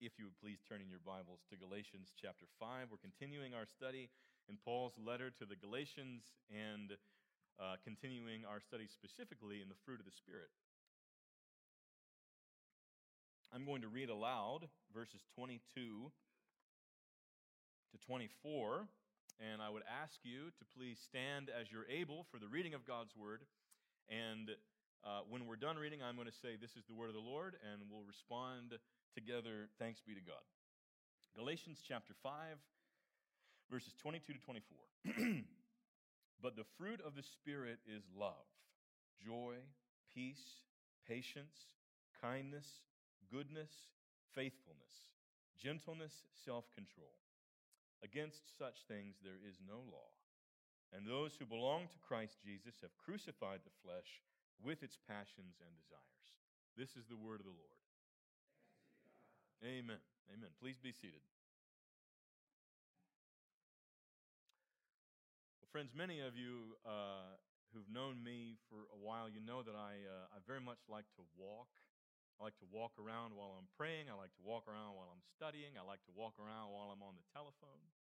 If you would please turn in your Bibles to Galatians chapter 5. We're continuing our study in Paul's letter to the Galatians and continuing our study specifically in the fruit of the Spirit. I'm going to read aloud verses 22 to 24, and I would ask you to please stand as you're able for the reading of God's Word. And when we're done reading, I'm going to say, "This is the Word of the Lord," and we'll respond together, "Thanks be to God." Galatians chapter 5, verses 22 to 24. "But the fruit of the Spirit is love, joy, peace, patience, kindness, goodness, faithfulness, gentleness, self-control. Against such things there is no law. And those who belong to Christ Jesus have crucified the flesh with its passions and desires." This is the word of the Lord. Amen. Amen. Please be seated. Well, friends, many of you who've known me for a while, you know that I very much like to walk. I like to walk around while I'm praying. I like to walk around while I'm studying. I like to walk around while I'm on the telephone.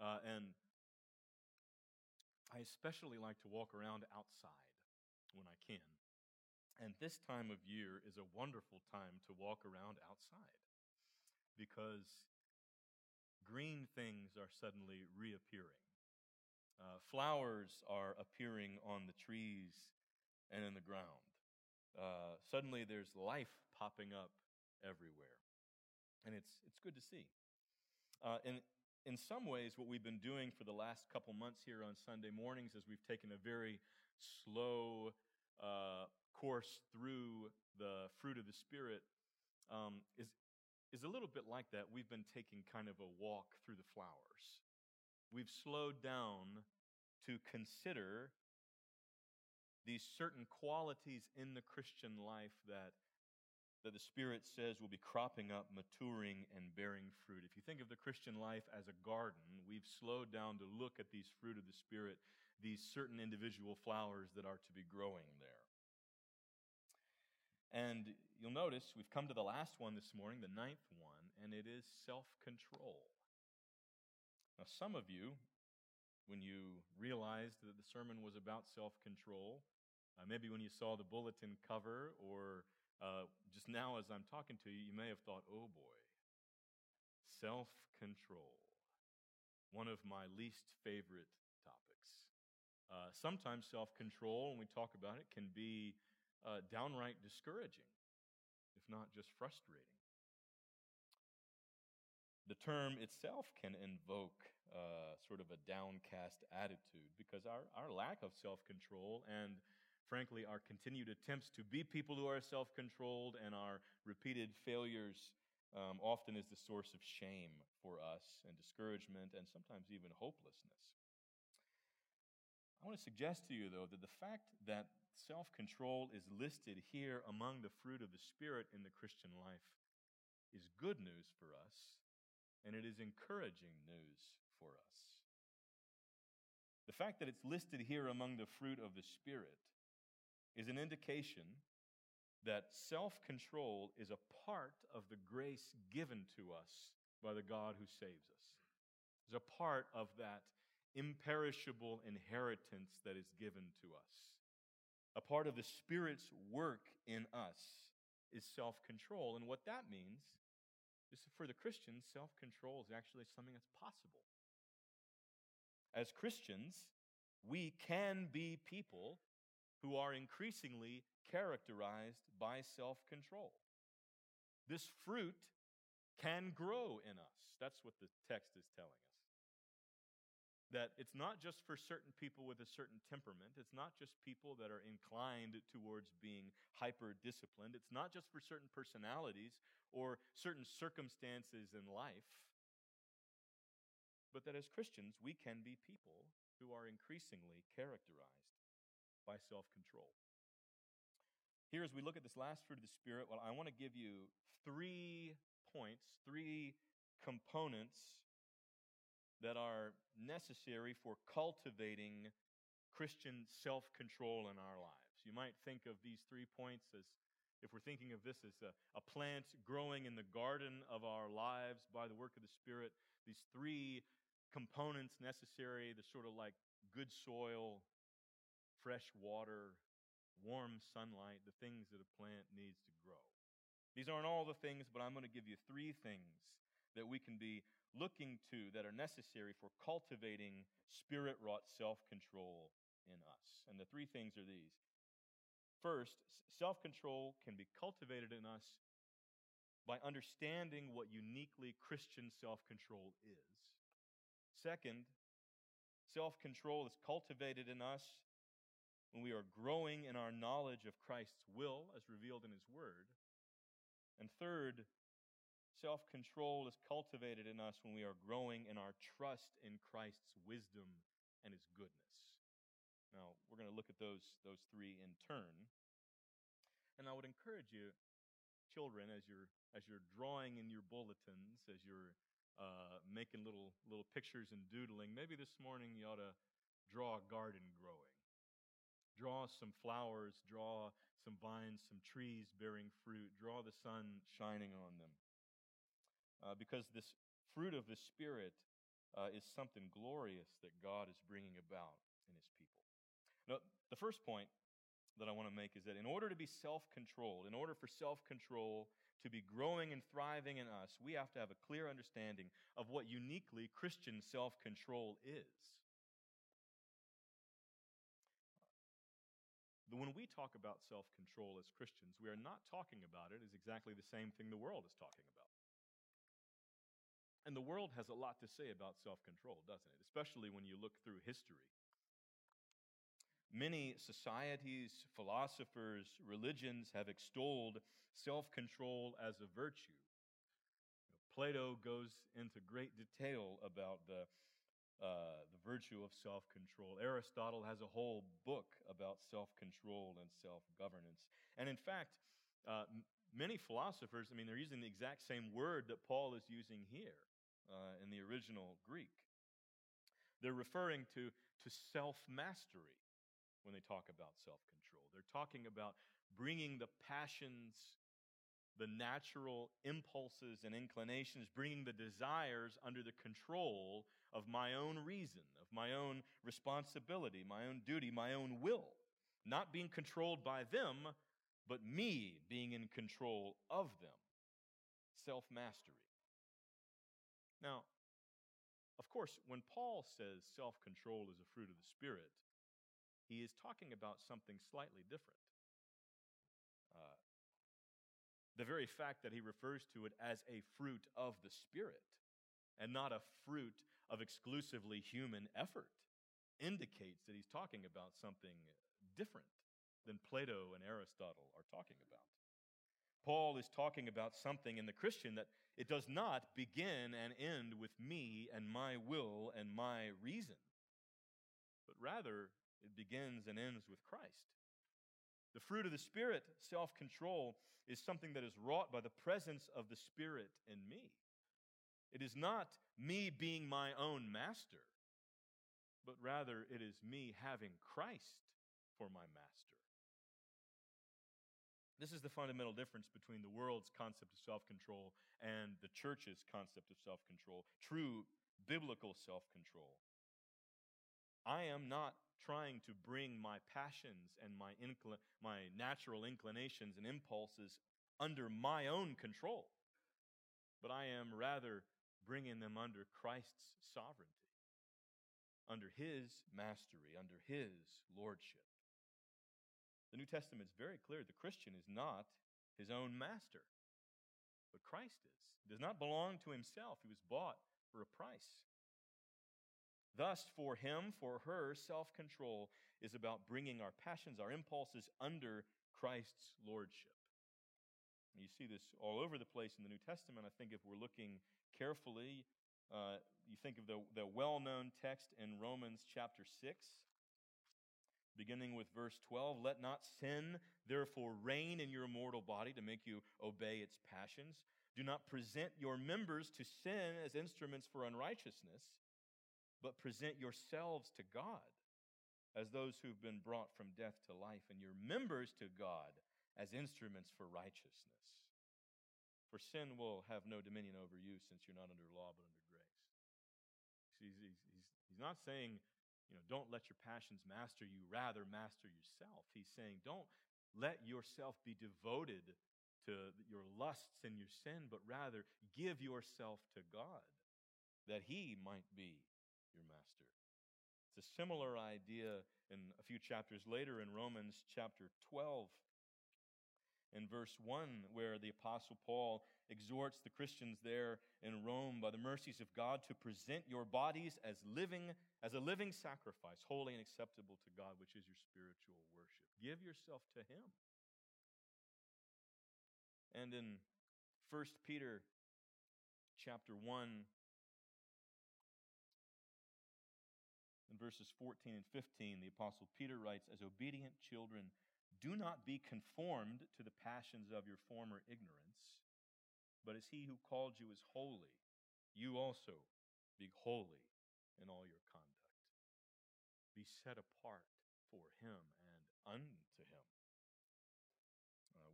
And I especially like to walk around outside when I can. And this time of year is a wonderful time to walk around outside because green things are suddenly reappearing. Flowers are appearing on the trees and in the ground. Suddenly there's life popping up everywhere. And it's good to see. And in some ways, what we've been doing for the last couple months here on Sunday mornings is we've taken a very slow course through the fruit of the Spirit, is a little bit like that. We've been taking kind of a walk through the flowers. We've slowed down to consider these certain qualities in the Christian life that the Spirit says will be cropping up, maturing, and bearing fruit. If you think of the Christian life as a garden, we've slowed down to look at these fruit of the Spirit, these certain individual flowers that are to be growing there. And you'll notice we've come to the last one this morning, the ninth one, and it is self-control. Now, some of you, when you realized that the sermon was about self-control, maybe when you saw the bulletin cover or just now as I'm talking to you, you may have thought, "Oh boy, self-control, one of my least favorite topics." Sometimes self-control, when we talk about it, can be downright discouraging, if not just frustrating. The term itself can invoke sort of a downcast attitude because our lack of self-control and frankly, our continued attempts to be people who are self-controlled and our repeated failures often is the source of shame for us and discouragement and sometimes even hopelessness. I want to suggest to you, though, that the fact that self-control is listed here among the fruit of the Spirit in the Christian life is good news for us, and it is encouraging news for us. The fact that it's listed here among the fruit of the Spirit is an indication that self-control is a part of the grace given to us by the God who saves us. It's a part of that imperishable inheritance that is given to us. A part of the Spirit's work in us is self-control. And what that means is for the Christians, self-control is actually something that's possible. As Christians, we can be people who are increasingly characterized by self-control. This fruit can grow in us. That's what the text is telling us. That it's not just for certain people with a certain temperament. It's not just people that are inclined towards being hyper-disciplined. It's not just for certain personalities or certain circumstances in life. But that as Christians, we can be people who are increasingly characterized by self-control. Here, as we look at this last fruit of the Spirit, well, I want to give you 3 points, 3 components that are necessary for cultivating Christian self-control in our lives. You might think of these 3 points as If we're thinking of this as a plant growing in the garden of our lives by the work of the Spirit, these three components necessary, the sort of like good soil, fresh water, warm sunlight, the things that a plant needs to grow. These aren't all the things, but I'm going to give you three things that we can be looking to that are necessary for cultivating Spirit-wrought self-control in us. And the three things are these. First, self-control can be cultivated in us by understanding what uniquely Christian self-control is. Second, self-control is cultivated in us when we are growing in our knowledge of Christ's will as revealed in His Word. And third, self-control is cultivated in us when we are growing in our trust in Christ's wisdom and His goodness. Now, we're going to look at those three in turn. And I would encourage you, children, as you're drawing in your bulletins, as you're making little pictures and doodling, maybe this morning you ought to draw a garden growing. Draw some flowers, draw some vines, some trees bearing fruit, draw the sun shining on them. Because this fruit of the Spirit is something glorious that God is bringing about in His people. Now, the first point that I want to make is that in order to be self-controlled, in order for self-control to be growing and thriving in us, we have to have a clear understanding of what uniquely Christian self-control is. When we talk about self-control as Christians, we are not talking about it as exactly the same thing the world is talking about. And the world has a lot to say about self-control, doesn't it? Especially when you look through history. Many societies, philosophers, religions have extolled self-control as a virtue. Plato goes into great detail about the virtue of self-control. Aristotle has a whole book about self-control and self-governance. And in fact, many philosophers, they're using the exact same word that Paul is using here in the original Greek. They're referring to self-mastery when they talk about self-control. They're talking about bringing the passions, the natural impulses and inclinations, bringing the desires under the control of my own reason, of my own responsibility, my own duty, my own will. Not being controlled by them, but me being in control of them. Self-mastery. Now, of course, when Paul says self-control is a fruit of the Spirit, he is talking about something slightly different. The very fact that he refers to it as a fruit of the Spirit and not a fruit of exclusively human effort indicates that he's talking about something different than Plato and Aristotle are talking about. Paul is talking about something in the Christian that it does not begin and end with me and my will and my reason, but rather it begins and ends with Christ. The fruit of the Spirit, self-control, is something that is wrought by the presence of the Spirit in me. It is not me being my own master, but rather it is me having Christ for my master. This is the fundamental difference between the world's concept of self-control and the church's concept of self-control, true biblical self-control. I am not trying to bring my passions and my natural inclinations and impulses under my own control, but I am rather bringing them under Christ's sovereignty, under His mastery, under His lordship. The New Testament is very clear. The Christian is not his own master, but Christ is. He does not belong to himself. He was bought for a price. Thus, for him, for her, self-control is about bringing our passions, our impulses under Christ's lordship. And you see this all over the place in the New Testament. I think if we're looking carefully, you think of the well-known text in Romans chapter 6, beginning with verse 12, "Let not sin, therefore, reign in your mortal body to make you obey its passions. Do not present your members to sin as instruments for unrighteousness, but present yourselves to God as those who've been brought from death to life, and your members to God as instruments for righteousness. For sin will have no dominion over you, since you're not under law but under grace. He's not saying, don't let your passions master you, rather master yourself. He's saying, don't let yourself be devoted to your lusts and your sin, but rather give yourself to God, that He might be your master. It's a similar idea in a few chapters later in Romans chapter 12. In verse 1, where the Apostle Paul exhorts the Christians there in Rome by the mercies of God to present your bodies as a living sacrifice, holy and acceptable to God, which is your spiritual worship. Give yourself to Him. And in 1 Peter chapter 1, in verses 14 and 15, the Apostle Peter writes, "As obedient children, do not be conformed to the passions of your former ignorance, but as He who called you is holy, you also be holy in all your conduct." Be set apart for Him and unto Him.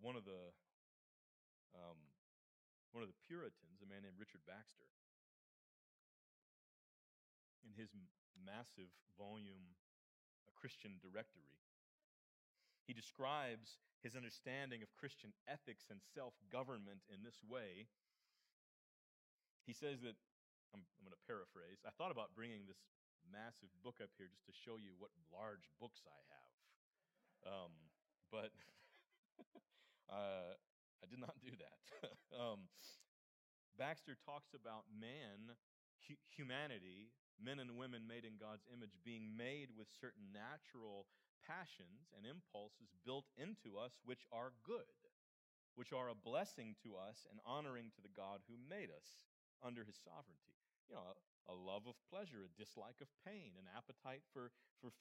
One of the Puritans, a man named Richard Baxter, in his massive volume, A Christian Directory, he describes his understanding of Christian ethics and self-government in this way. He says that, I'm going to paraphrase, I thought about bringing this massive book up here just to show you what large books I have. But I did not do that. Baxter talks about man, humanity, men and women made in God's image, being made with certain natural passions and impulses built into us, which are good, which are a blessing to us and honoring to the God who made us under His sovereignty. A love of pleasure, a dislike of pain, an appetite for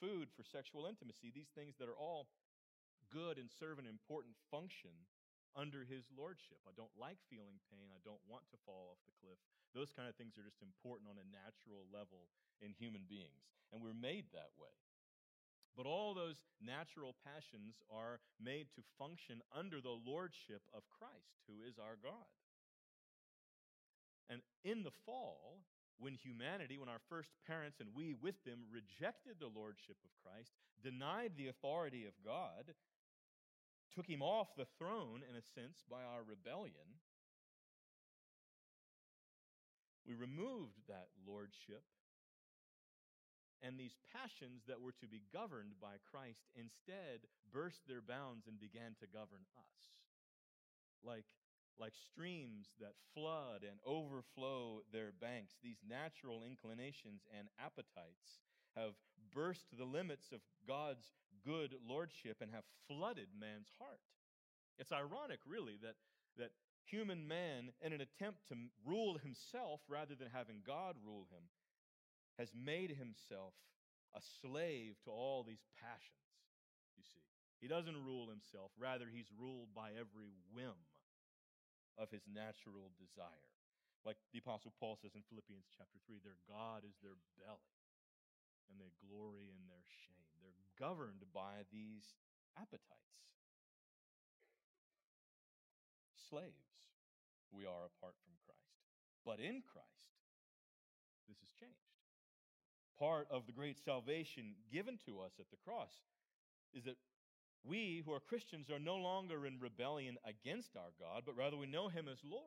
food, for sexual intimacy, these things that are all good and serve an important function under His lordship. I don't like feeling pain. I don't want to fall off the cliff. Those kind of things are just important on a natural level in human beings, and we're made that way. But all those natural passions are made to function under the lordship of Christ, who is our God. And in the fall, when our first parents and we with them rejected the lordship of Christ, denied the authority of God, took Him off the throne, in a sense, by our rebellion, we removed that lordship, and these passions that were to be governed by Christ instead burst their bounds and began to govern us, like streams that flood and overflow their banks. These natural inclinations and appetites have burst the limits of God's good lordship and have flooded man's heart. It's ironic, really, that human man, in an attempt to rule himself rather than having God rule him, has made himself a slave to all these passions, you see. He doesn't rule himself. Rather, he's ruled by every whim of his natural desire. Like the Apostle Paul says in Philippians chapter 3, their God is their belly, and they glory in their shame. They're governed by these appetites. Slaves we are apart from Christ. But in Christ, this has changed. Part of the great salvation given to us at the cross is that we who are Christians are no longer in rebellion against our God, but rather we know Him as Lord.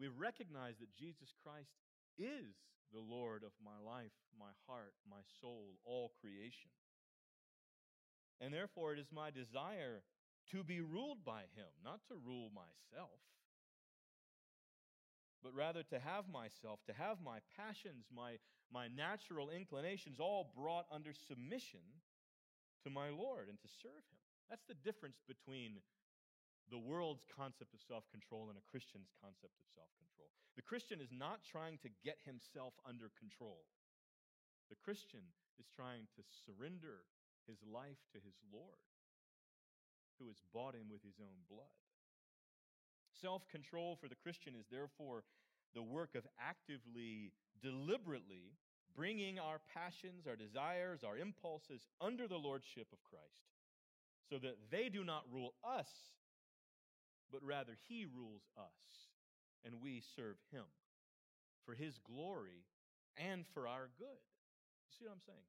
We recognize that Jesus Christ is the Lord of my life, my heart, my soul, all creation. And therefore it is my desire to be ruled by Him, not to rule myself, but rather to have myself, to have my passions, my natural inclinations all brought under submission to my Lord and to serve Him. That's the difference between the world's concept of self-control and a Christian's concept of self-control. The Christian is not trying to get himself under control. The Christian is trying to surrender his life to his Lord, who has bought him with His own blood. Self-control for the Christian is therefore the work of actively, deliberately bringing our passions, our desires, our impulses under the lordship of Christ, so that they do not rule us, but rather He rules us, and we serve Him for His glory and for our good. You see what I'm saying?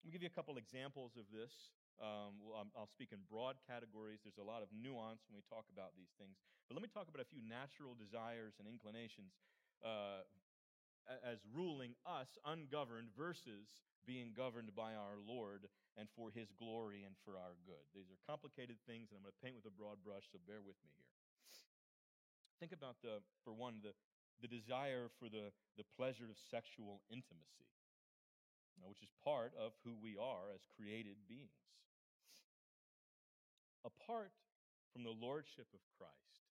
Let me give you a couple examples of this. I'll speak in broad categories. There's a lot of nuance when we talk about these things. But let me talk about a few natural desires and inclinations as ruling us ungoverned versus being governed by our Lord and for His glory and for our good. These are complicated things, and I'm going to paint with a broad brush, so bear with me here. Think about, the desire for the pleasure of sexual intimacy, which is part of who we are as created beings. Apart from the lordship of Christ,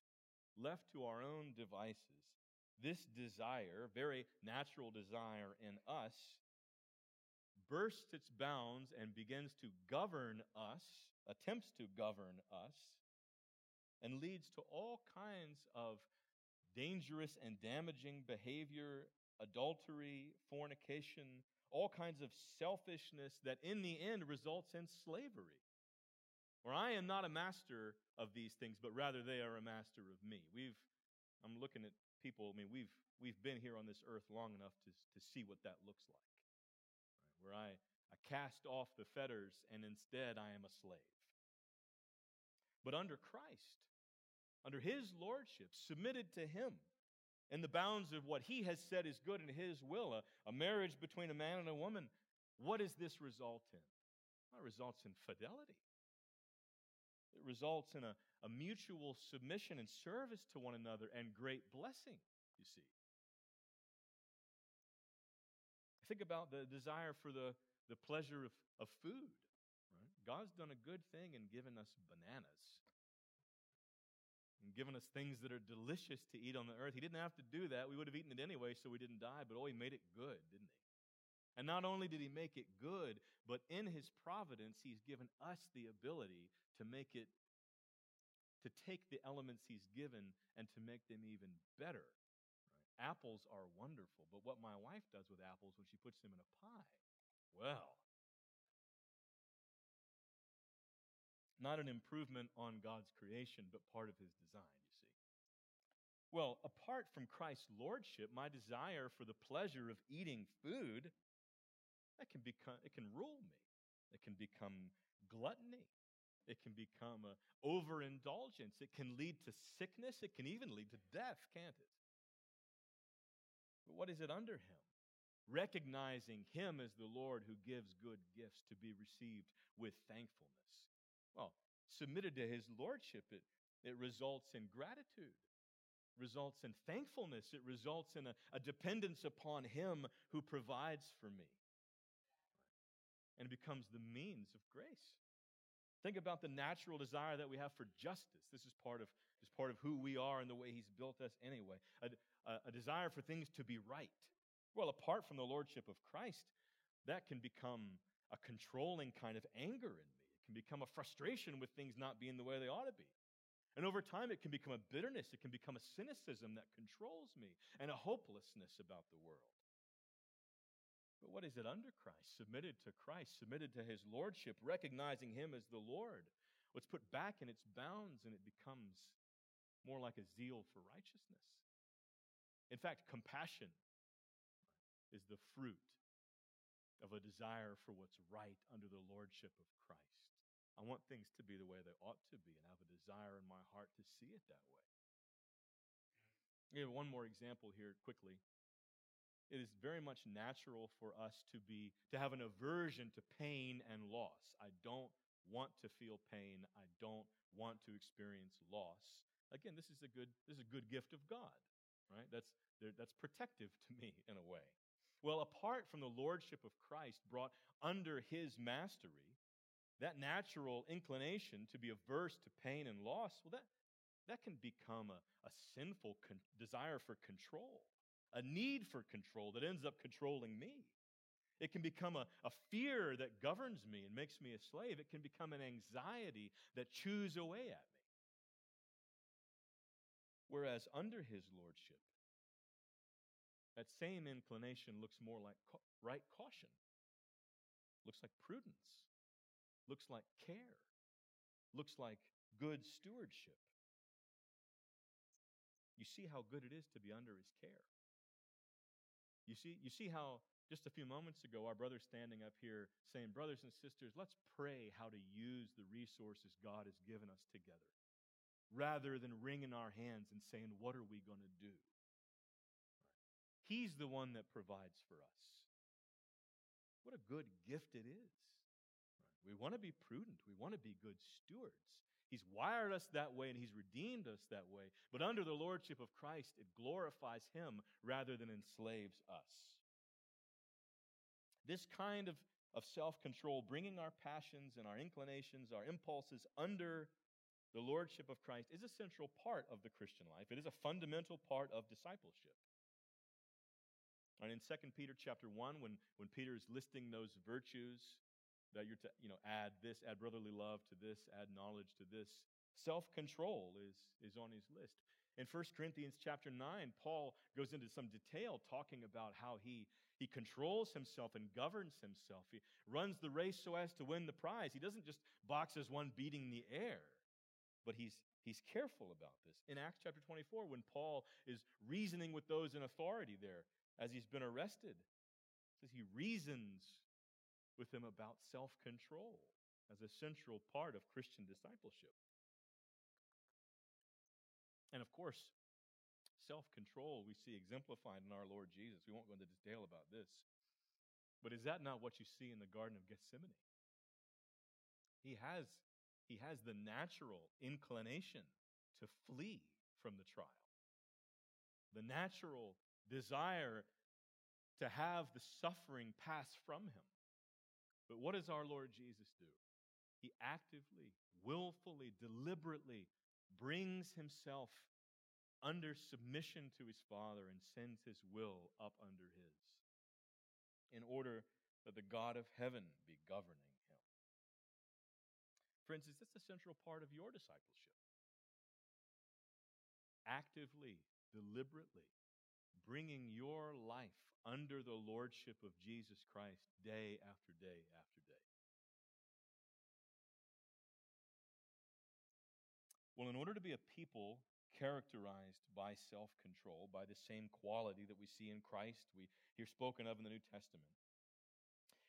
left to our own devices, this desire, very natural desire in us, bursts its bounds and begins to govern us, attempts to govern us, and leads to all kinds of dangerous and damaging behavior, adultery, fornication, all kinds of selfishness that in the end results in slavery. Where I am not a master of these things, but rather they are a master of me. I'm looking at people, we've been here on this earth long enough to see what that looks like. Right? Where I cast off the fetters and instead I am a slave. But under Christ, under His lordship, submitted to Him, in the bounds of what He has said is good in His will, a marriage between a man and a woman, what does this result in? Well, it results in fidelity. It results in a mutual submission and service to one another and great blessing, you see. Think about the desire for the pleasure of food. Right? God's done a good thing in giving us bananas, and given us things that are delicious to eat on the earth. He didn't have to do that. We would have eaten it anyway, so we didn't die, but He made it good, didn't He? And not only did He make it good, but in His providence, He's given us the ability to make it, to take the elements He's given and to make them even better. Right? Apples are wonderful, but what my wife does with apples when she puts them in a pie, well, not an improvement on God's creation, but part of His design, you see. Well, apart from Christ's lordship, my desire for the pleasure of eating food, it can rule me. It can become gluttony. It can become overindulgence. It can lead to sickness. It can even lead to death, can't it? But what is it under Him? Recognizing Him as the Lord who gives good gifts to be received with thankfulness. Well, submitted to His lordship, it results in gratitude, results in thankfulness. It results in a dependence upon Him who provides for me. And it becomes the means of grace. Think about the natural desire that we have for justice. This is part of who we are and the way He's built us anyway. A desire for things to be right. Well, apart from the lordship of Christ, that can become a controlling kind of anger in me. It can become a frustration with things not being the way they ought to be. And over time, it can become a bitterness. It can become a cynicism that controls me and a hopelessness about the world. But what is it under Christ? Submitted to Christ, submitted to His lordship, recognizing Him as the Lord. What's put back in its bounds, and it becomes more like a zeal for righteousness. In fact, compassion is the fruit of a desire for what's right under the lordship of Christ. I want things to be the way they ought to be, and I have a desire in my heart to see it that way. I have one more example here quickly. It is very much natural for us to have an aversion to pain and loss. I don't want to feel pain. I don't want to experience loss. Again, this is a good gift of God, right? That's protective to me in a way. Well, apart from the lordship of Christ brought under His mastery, that natural inclination to be averse to pain and loss, well, that can become a sinful desire for control, a need for control that ends up controlling me. It can become a fear that governs me and makes me a slave. It can become an anxiety that chews away at me. Whereas under His lordship, that same inclination looks more like right caution, looks like prudence, looks like care, looks like good stewardship. You see how good it is to be under his care. You see how just a few moments ago our brother standing up here saying, brothers and sisters, let's pray how to use the resources God has given us together, rather than wringing our hands and saying, what are we going to do? Right. He's the one that provides for us. What a good gift it is. Right. We want to be prudent. We want to be good stewards. He's wired us that way and He's redeemed us that way. But under the lordship of Christ, it glorifies Him rather than enslaves us. This kind of self-control, bringing our passions and our inclinations, our impulses under the lordship of Christ, is a central part of the Christian life. It is a fundamental part of discipleship. And in 2 Peter chapter 1, when Peter is listing those virtues, that you're to, add this, add brotherly love to this, add knowledge to this. Self-control is on his list. In 1 Corinthians chapter 9, Paul goes into some detail talking about how he controls himself and governs himself. He runs the race so as to win the prize. He doesn't just box as one beating the air, but he's careful about this. In Acts chapter 24, when Paul is reasoning with those in authority there as he's been arrested, it says he reasons with them about self-control as a central part of Christian discipleship. And of course, self-control we see exemplified in our Lord Jesus. We won't go into detail about this. But is that not what you see in the Garden of Gethsemane? He has the natural inclination to flee from the trial, the natural desire to have the suffering pass from him. But what does our Lord Jesus do? He actively, willfully, deliberately brings himself under submission to his Father and sends his will up under his, in order that the God of heaven be governing him. Friends, is this a central part of your discipleship? Actively, deliberately, bringing your life under the lordship of Jesus Christ day after day after day. Well, in order to be a people characterized by self-control, by the same quality that we see in Christ, we hear spoken of in the New Testament,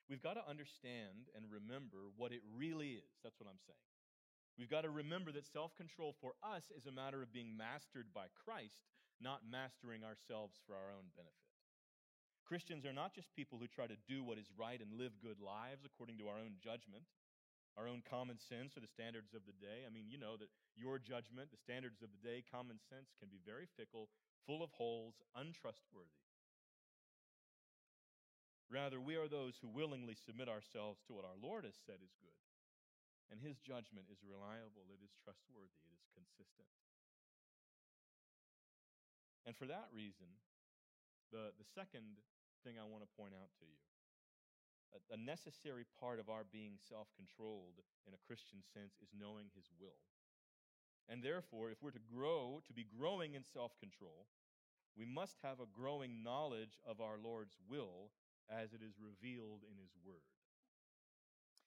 we've got to understand and remember what it really is. That's what I'm saying. We've got to remember that self-control for us is a matter of being mastered by Christ, not mastering ourselves for our own benefit. Christians are not just people who try to do what is right and live good lives according to our own judgment, our own common sense, or the standards of the day. I mean, you know that your judgment, the standards of the day, common sense can be very fickle, full of holes, untrustworthy. Rather, we are those who willingly submit ourselves to what our Lord has said is good. And His judgment is reliable, it is trustworthy, it is consistent. And for that reason, the second thing I want to point out to you, a necessary part of our being self-controlled in a Christian sense is knowing His will. And therefore, if we're to be growing in self-control, we must have a growing knowledge of our Lord's will as it is revealed in His Word.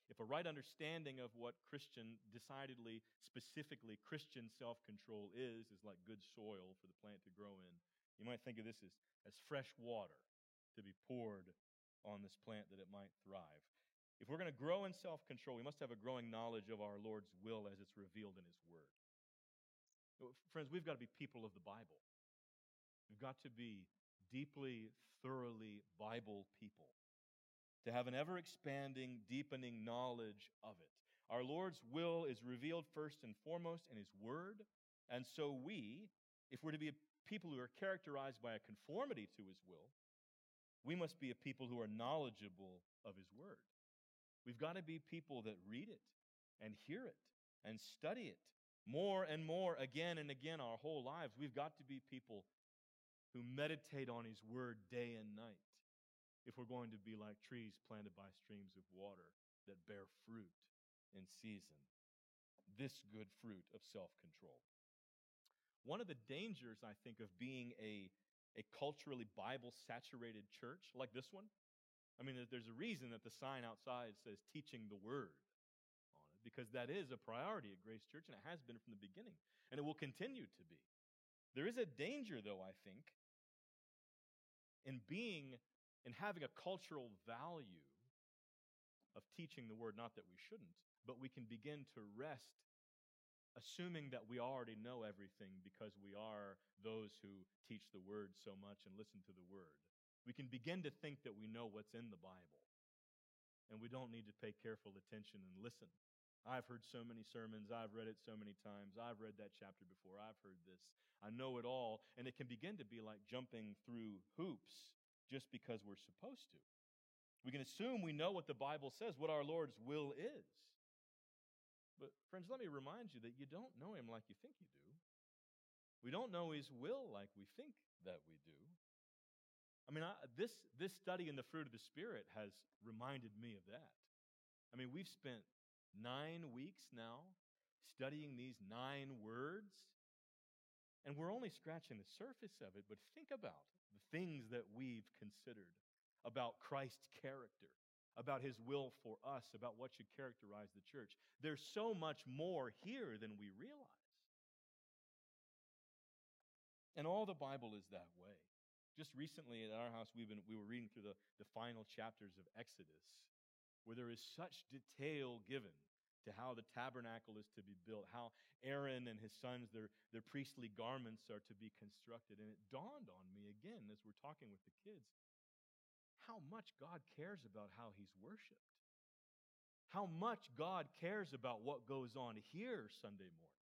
If a right understanding of what Christian, decidedly, specifically Christian self-control is like good soil for the plant to grow in, you might think of this as fresh water to be poured on this plant that it might thrive. If we're going to grow in self-control, we must have a growing knowledge of our Lord's will as it's revealed in His Word. Friends, we've got to be people of the Bible. We've got to be deeply, thoroughly Bible people, to have an ever-expanding, deepening knowledge of it. Our Lord's will is revealed first and foremost in His Word, and so we, if we're to be a people who are characterized by a conformity to His will, we must be a people who are knowledgeable of His Word. We've got to be people that read it, and hear it, and study it more and more, again and again, our whole lives. We've got to be people who meditate on His Word day and night, if we're going to be like trees planted by streams of water that bear fruit in season, this good fruit of self-control. One of the dangers, I think, of being a culturally Bible-saturated church like this one, I mean, there's a reason that the sign outside says teaching the Word on it. because that is a priority at Grace Church, and it has been from the beginning, and it will continue to be. There is a danger, though, I think, in having a cultural value of teaching the word, not that we shouldn't, but we can begin to rest assuming that we already know everything because we are those who teach the word so much and listen to the word. We can begin to think that we know what's in the Bible, and we don't need to pay careful attention and listen. I've heard so many sermons. I've read it so many times. I've read that chapter before. I've heard this. I know it all. And it can begin to be like jumping through hoops just because we're supposed to. We can assume we know what the Bible says, what our Lord's will is. But friends, let me remind you that you don't know Him like you think you do. We don't know His will like we think that we do. I mean, this study in the fruit of the Spirit has reminded me of that. I mean, we've spent 9 weeks now studying these 9 words, and we're only scratching the surface of it, but think about the things that we've considered about Christ's character, about His will for us, about what should characterize the church. There's so much more here than we realize. And all the Bible is that way. Just recently at our house, we were reading through the final chapters of Exodus, where there is such detail given to how the tabernacle is to be built, how Aaron and his sons, their priestly garments are to be constructed. And it dawned on me again as we're talking with the kids, how much God cares about how He's worshipped, how much God cares about what goes on here Sunday mornings.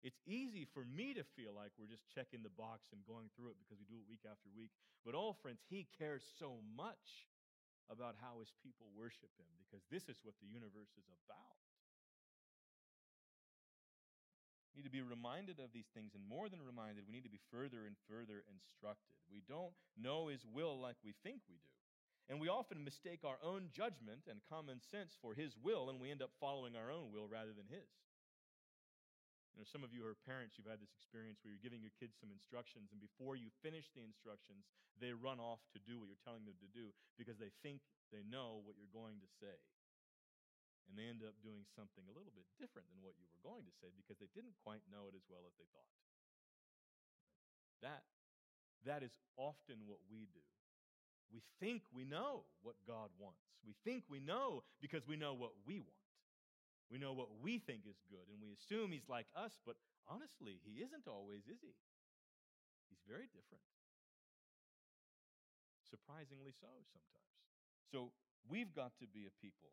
It's easy for me to feel like we're just checking the box and going through it because we do it week after week. But oh, friends, He cares so much about how His people worship Him because this is what the universe is about. We need to be reminded of these things, and more than reminded, we need to be further and further instructed. We don't know His will like we think we do. And we often mistake our own judgment and common sense for His will, and we end up following our own will rather than His. You know, some of you are parents, you've had this experience where you're giving your kids some instructions, and before you finish the instructions, they run off to do what you're telling them to do because they think they know what you're going to say. And they end up doing something a little bit different than what you were going to say because they didn't quite know it as well as they thought. That is often what we do. We think we know what God wants. We think we know because we know what we want. We know what we think is good, and we assume He's like us, but honestly, He isn't always, is He? He's very different. Surprisingly so sometimes. So we've got to be a people.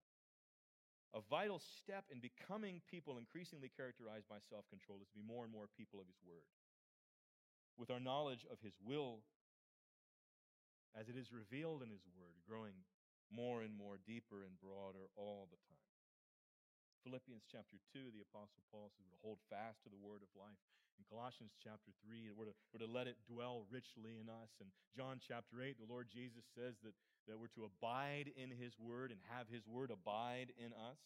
A vital step in becoming people increasingly characterized by self-control is to be more and more people of His Word. With our knowledge of His will, as it is revealed in His Word, growing more and more deeper and broader all the time. Philippians chapter 2, the Apostle Paul says we're to hold fast to the word of life. In Colossians chapter 3, we're to let it dwell richly in us. And John chapter 8, the Lord Jesus says that we're to abide in His word and have His word abide in us.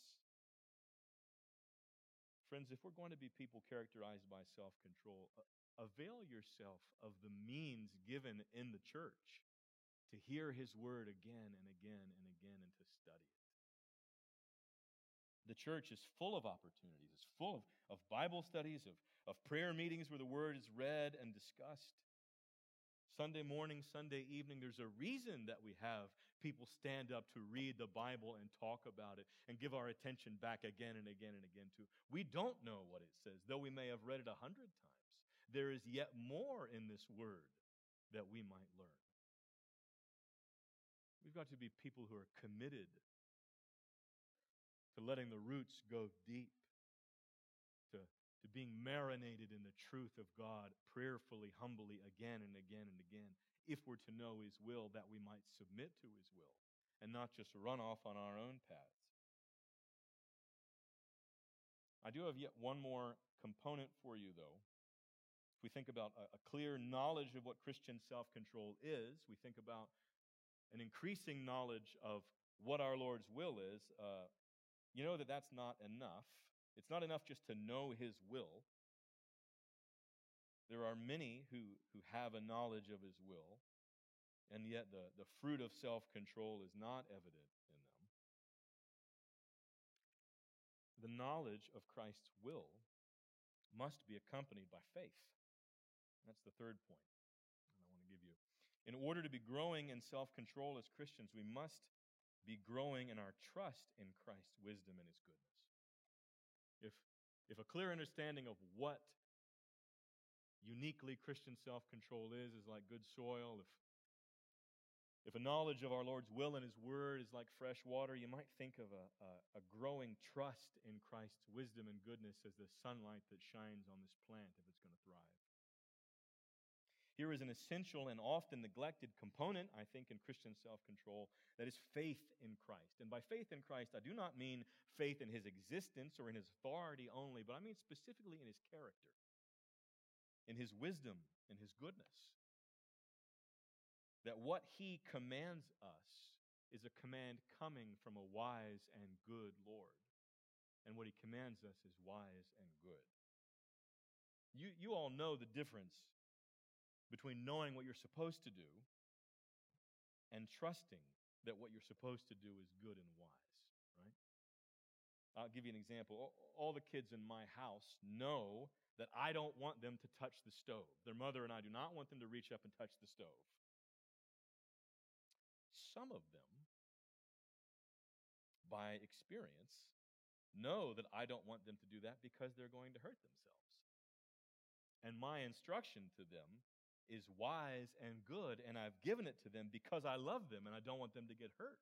Friends, if we're going to be people characterized by self-control, avail yourself of the means given in the church to hear His word again and again and again and to study it. The church is full of opportunities. It's full of Bible studies, of prayer meetings where the Word is read and discussed. Sunday morning, Sunday evening, there's a reason that we have people stand up to read the Bible and talk about it and give our attention back again and again and again to it. We don't know what it says, though we may have read it 100 times. There is yet more in this Word that we might learn. We've got to be people who are committed to letting the roots go deep, to being marinated in the truth of God prayerfully, humbly, again and again and again, if we're to know His will, that we might submit to His will and not just run off on our own paths. I do have yet one more component for you, though. If we think about a clear knowledge of what Christian self-control is, we think about an increasing knowledge of what our Lord's will is. You know that that's not enough. It's not enough just to know His will. There are many who have a knowledge of His will, and yet the fruit of self-control is not evident in them. the knowledge of Christ's will must be accompanied by faith. That's the third point that I want to give you. In order to be growing in self-control as Christians, we must be growing in our trust in Christ's wisdom and His goodness. If a clear understanding of what uniquely Christian self-control is like good soil, if a knowledge of our Lord's will and His word is like fresh water, you might think of a growing trust in Christ's wisdom and goodness as the sunlight that shines on this plant if it's going to thrive. Here is an essential and often neglected component, I think, in Christian self-control, that is faith in Christ. And by faith in Christ, I do not mean faith in His existence or in His authority only, but I mean specifically in His character, in His wisdom, in His goodness. That what He commands us is a command coming from a wise and good Lord. And what He commands us is wise and good. You all know the difference between knowing what you're supposed to do and trusting that what you're supposed to do is good and wise, right? I'll give you an example. All the kids in my house know that I don't want them to touch the stove. Their mother and I do not want them to reach up and touch the stove. Some of them, by experience, know that I don't want them to do that because they're going to hurt themselves. And my instruction to them is wise and good, and I've given it to them because I love them and I don't want them to get hurt.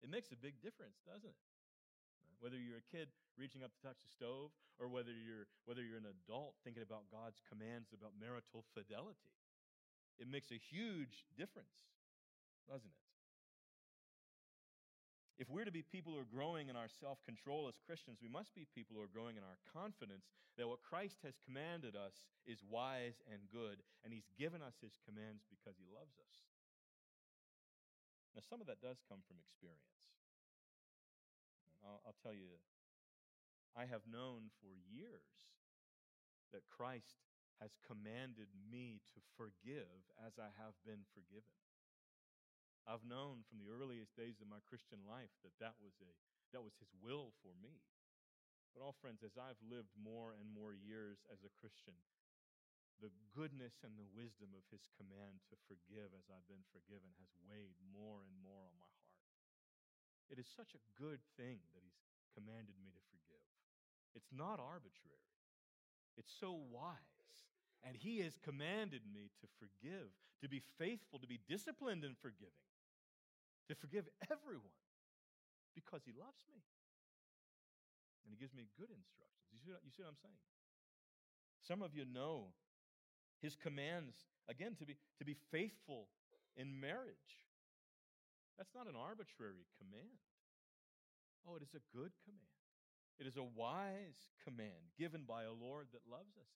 It makes a big difference, doesn't it? Whether you're a kid reaching up to touch the stove or whether you're an adult thinking about God's commands about marital fidelity, it makes a huge difference, doesn't it? If we're to be people who are growing in our self-control as Christians, we must be people who are growing in our confidence that what Christ has commanded us is wise and good, and He's given us His commands because He loves us. Now, some of that does come from experience. I'll tell you, I have known for years that Christ has commanded me to forgive as I have been forgiven. I've known from the earliest days of my Christian life that was His will for me. But all friends, as I've lived more and more years as a Christian, the goodness and the wisdom of His command to forgive as I've been forgiven has weighed more and more on my heart. It is such a good thing that He's commanded me to forgive. It's not arbitrary. It's so wise. And He has commanded me to forgive, to be faithful, to be disciplined in forgiving, to forgive everyone because He loves me. And He gives me good instructions. You see what I'm saying? Some of you know His commands, again, to be faithful in marriage. That's not an arbitrary command. Oh, it is a good command. It is a wise command given by a Lord that loves us.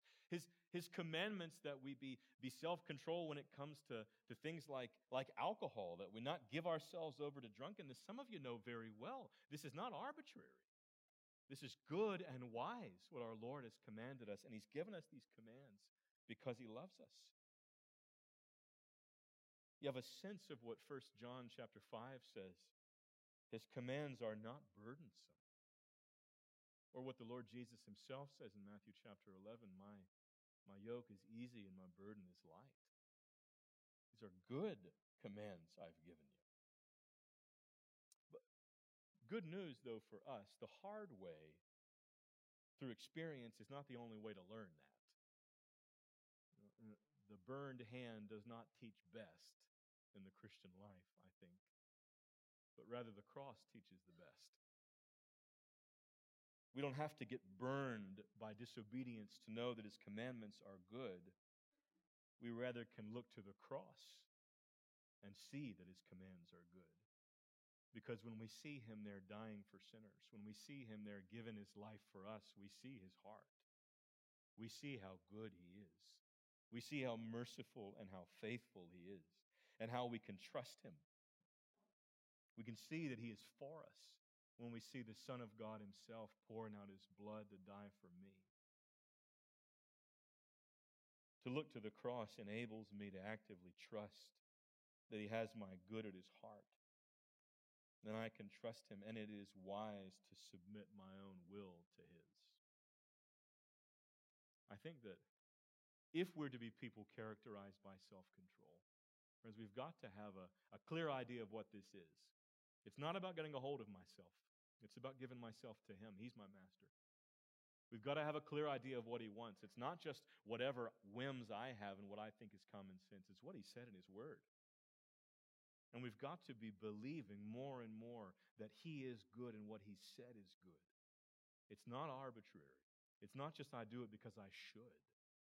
His commandments that we be self-control when it comes to things like alcohol, that we not give ourselves over to drunkenness. Some of you know very well this is not arbitrary. This is good and wise what our Lord has commanded us, and He's given us these commands because He loves us. You have a sense of what 1 John chapter 5 says. His commands are not burdensome. Or what the Lord Jesus Himself says in Matthew chapter 11, my yoke is easy and my burden is light. These are good commands I've given you. But good news, though, for us, the hard way through experience is not the only way to learn that. The burned hand does not teach best in the Christian life, I think, but rather the cross teaches the best. We don't have to get burned by disobedience to know that His commandments are good. We rather can look to the cross and see that His commands are good. Because when we see Him there dying for sinners, when we see Him there giving His life for us, we see His heart. We see how good He is. We see how merciful and how faithful He is, and how we can trust Him. We can see that He is for us when we see the Son of God Himself pouring out His blood to die for me. To look to the cross enables me to actively trust that He has my good at His heart. then I can trust him, and it is wise to submit my own will to his. I think that if we're to be people characterized by self-control, friends, we've got to have a clear idea of what this is. It's not about getting a hold of myself. It's about giving myself to him. He's my master. We've got to have a clear idea of what he wants. It's not just whatever whims I have and what I think is common sense. It's what he said in his word. And we've got to be believing more and more that he is good and what he said is good. It's not arbitrary. It's not just I do it because I should.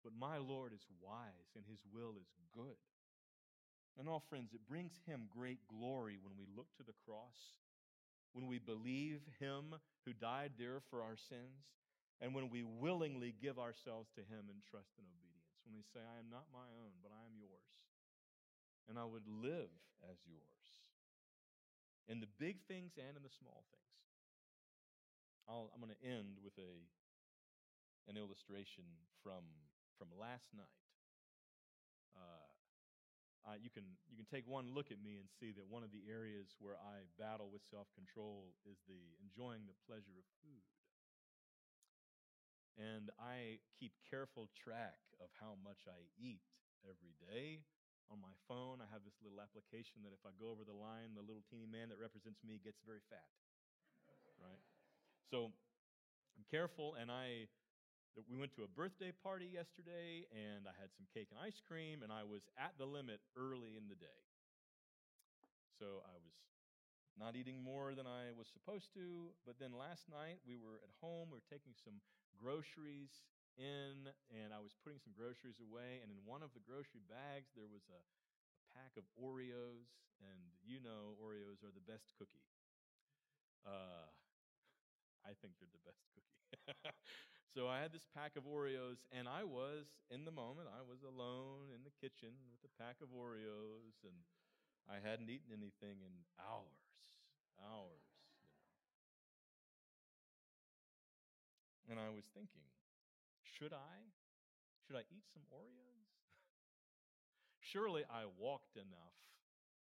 But my Lord is wise and his will is good. And all friends, it brings him great glory when we look to the cross, when we believe him who died there for our sins, and when we willingly give ourselves to him in trust and obedience, when we say, I am not my own, but I am yours, and I would live as yours, in the big things and in the small things. I'm going to end with an illustration from last night. You can take one look at me and see that one of the areas where I battle with self-control is the enjoying the pleasure of food. And I keep careful track of how much I eat every day. On my phone, I have this little application that if I go over the line, the little teeny man that represents me gets very fat, right? So I'm careful, and we went to a birthday party yesterday, and I had some cake and ice cream, and I was at the limit early in the day. So I was not eating more than I was supposed to, but then last night we were at home, we were taking some groceries in, and I was putting some groceries away, and in one of the grocery bags there was a pack of Oreos, and you know Oreos are the best cookie. I think they're the best cookie. So I had this pack of Oreos, and I was alone in the kitchen with a pack of Oreos, and I hadn't eaten anything in hours. You know. And I was thinking, should I eat some Oreos? Surely I walked enough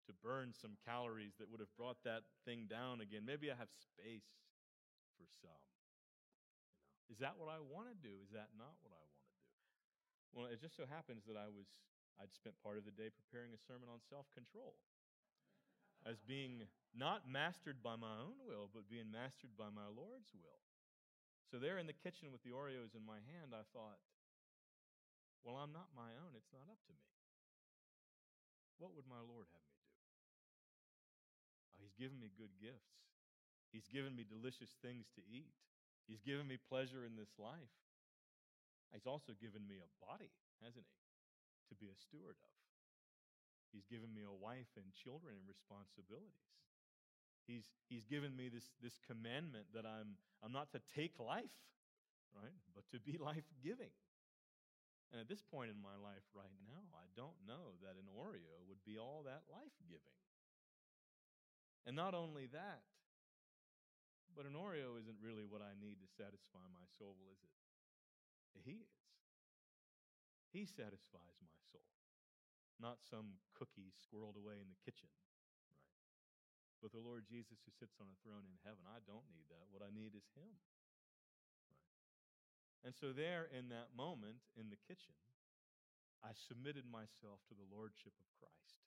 to burn some calories that would have brought that thing down again. Maybe I have space for some. You know. Is that what I want to do? Is that not what I want to do? Well, it just so happens that I'd spent part of the day preparing a sermon on self-control as being not mastered by my own will, but being mastered by my Lord's will. So there in the kitchen with the Oreos in my hand, I thought, well, I'm not my own. It's not up to me. What would my Lord have me do? Oh, he's given me good gifts. He's given me delicious things to eat. He's given me pleasure in this life. He's also given me a body, hasn't he? To be a steward of. He's given me a wife and children and responsibilities. He's given me this commandment that I'm not to take life, right? But to be life-giving. And at this point in my life right now, I don't know that an Oreo would be all that life-giving. And not only that, but an Oreo isn't really what I need to satisfy my soul, is it? He is. He satisfies my soul, not some cookie squirreled away in the kitchen, right? But the Lord Jesus who sits on a throne in heaven, I don't need that. What I need is him, right? And so there in that moment in the kitchen, I submitted myself to the lordship of Christ.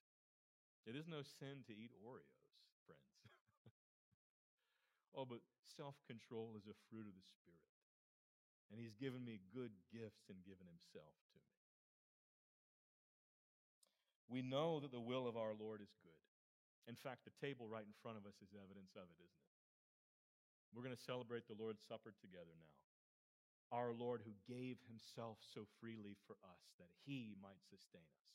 It is no sin to eat Oreos, friends. Oh, but self-control is a fruit of the Spirit. And he's given me good gifts and given himself to me. We know that the will of our Lord is good. In fact, the table right in front of us is evidence of it, isn't it? We're going to celebrate the Lord's Supper together now. Our Lord who gave himself so freely for us that he might sustain us.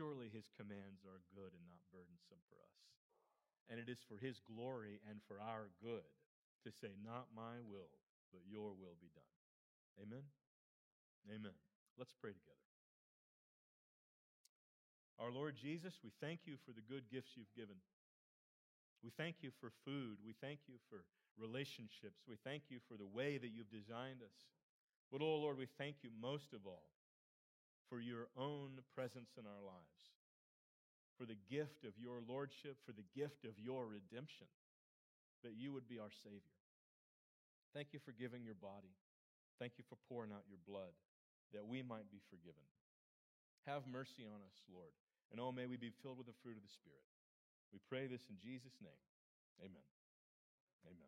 Surely his commands are good and not burdensome for us. And it is for his glory and for our good to say, not my will, but your will be done. Amen? Amen. Let's pray together. Our Lord Jesus, we thank you for the good gifts you've given. We thank you for food. We thank you for relationships. We thank you for the way that you've designed us. But, oh Lord, we thank you most of all for your own presence in our lives. for the gift of your lordship, for the gift of your redemption, that you would be our Savior. Thank you for giving your body. Thank you for pouring out your blood, that we might be forgiven. Have mercy on us, Lord, and oh, may we be filled with the fruit of the Spirit. We pray this in Jesus' name. Amen. Amen.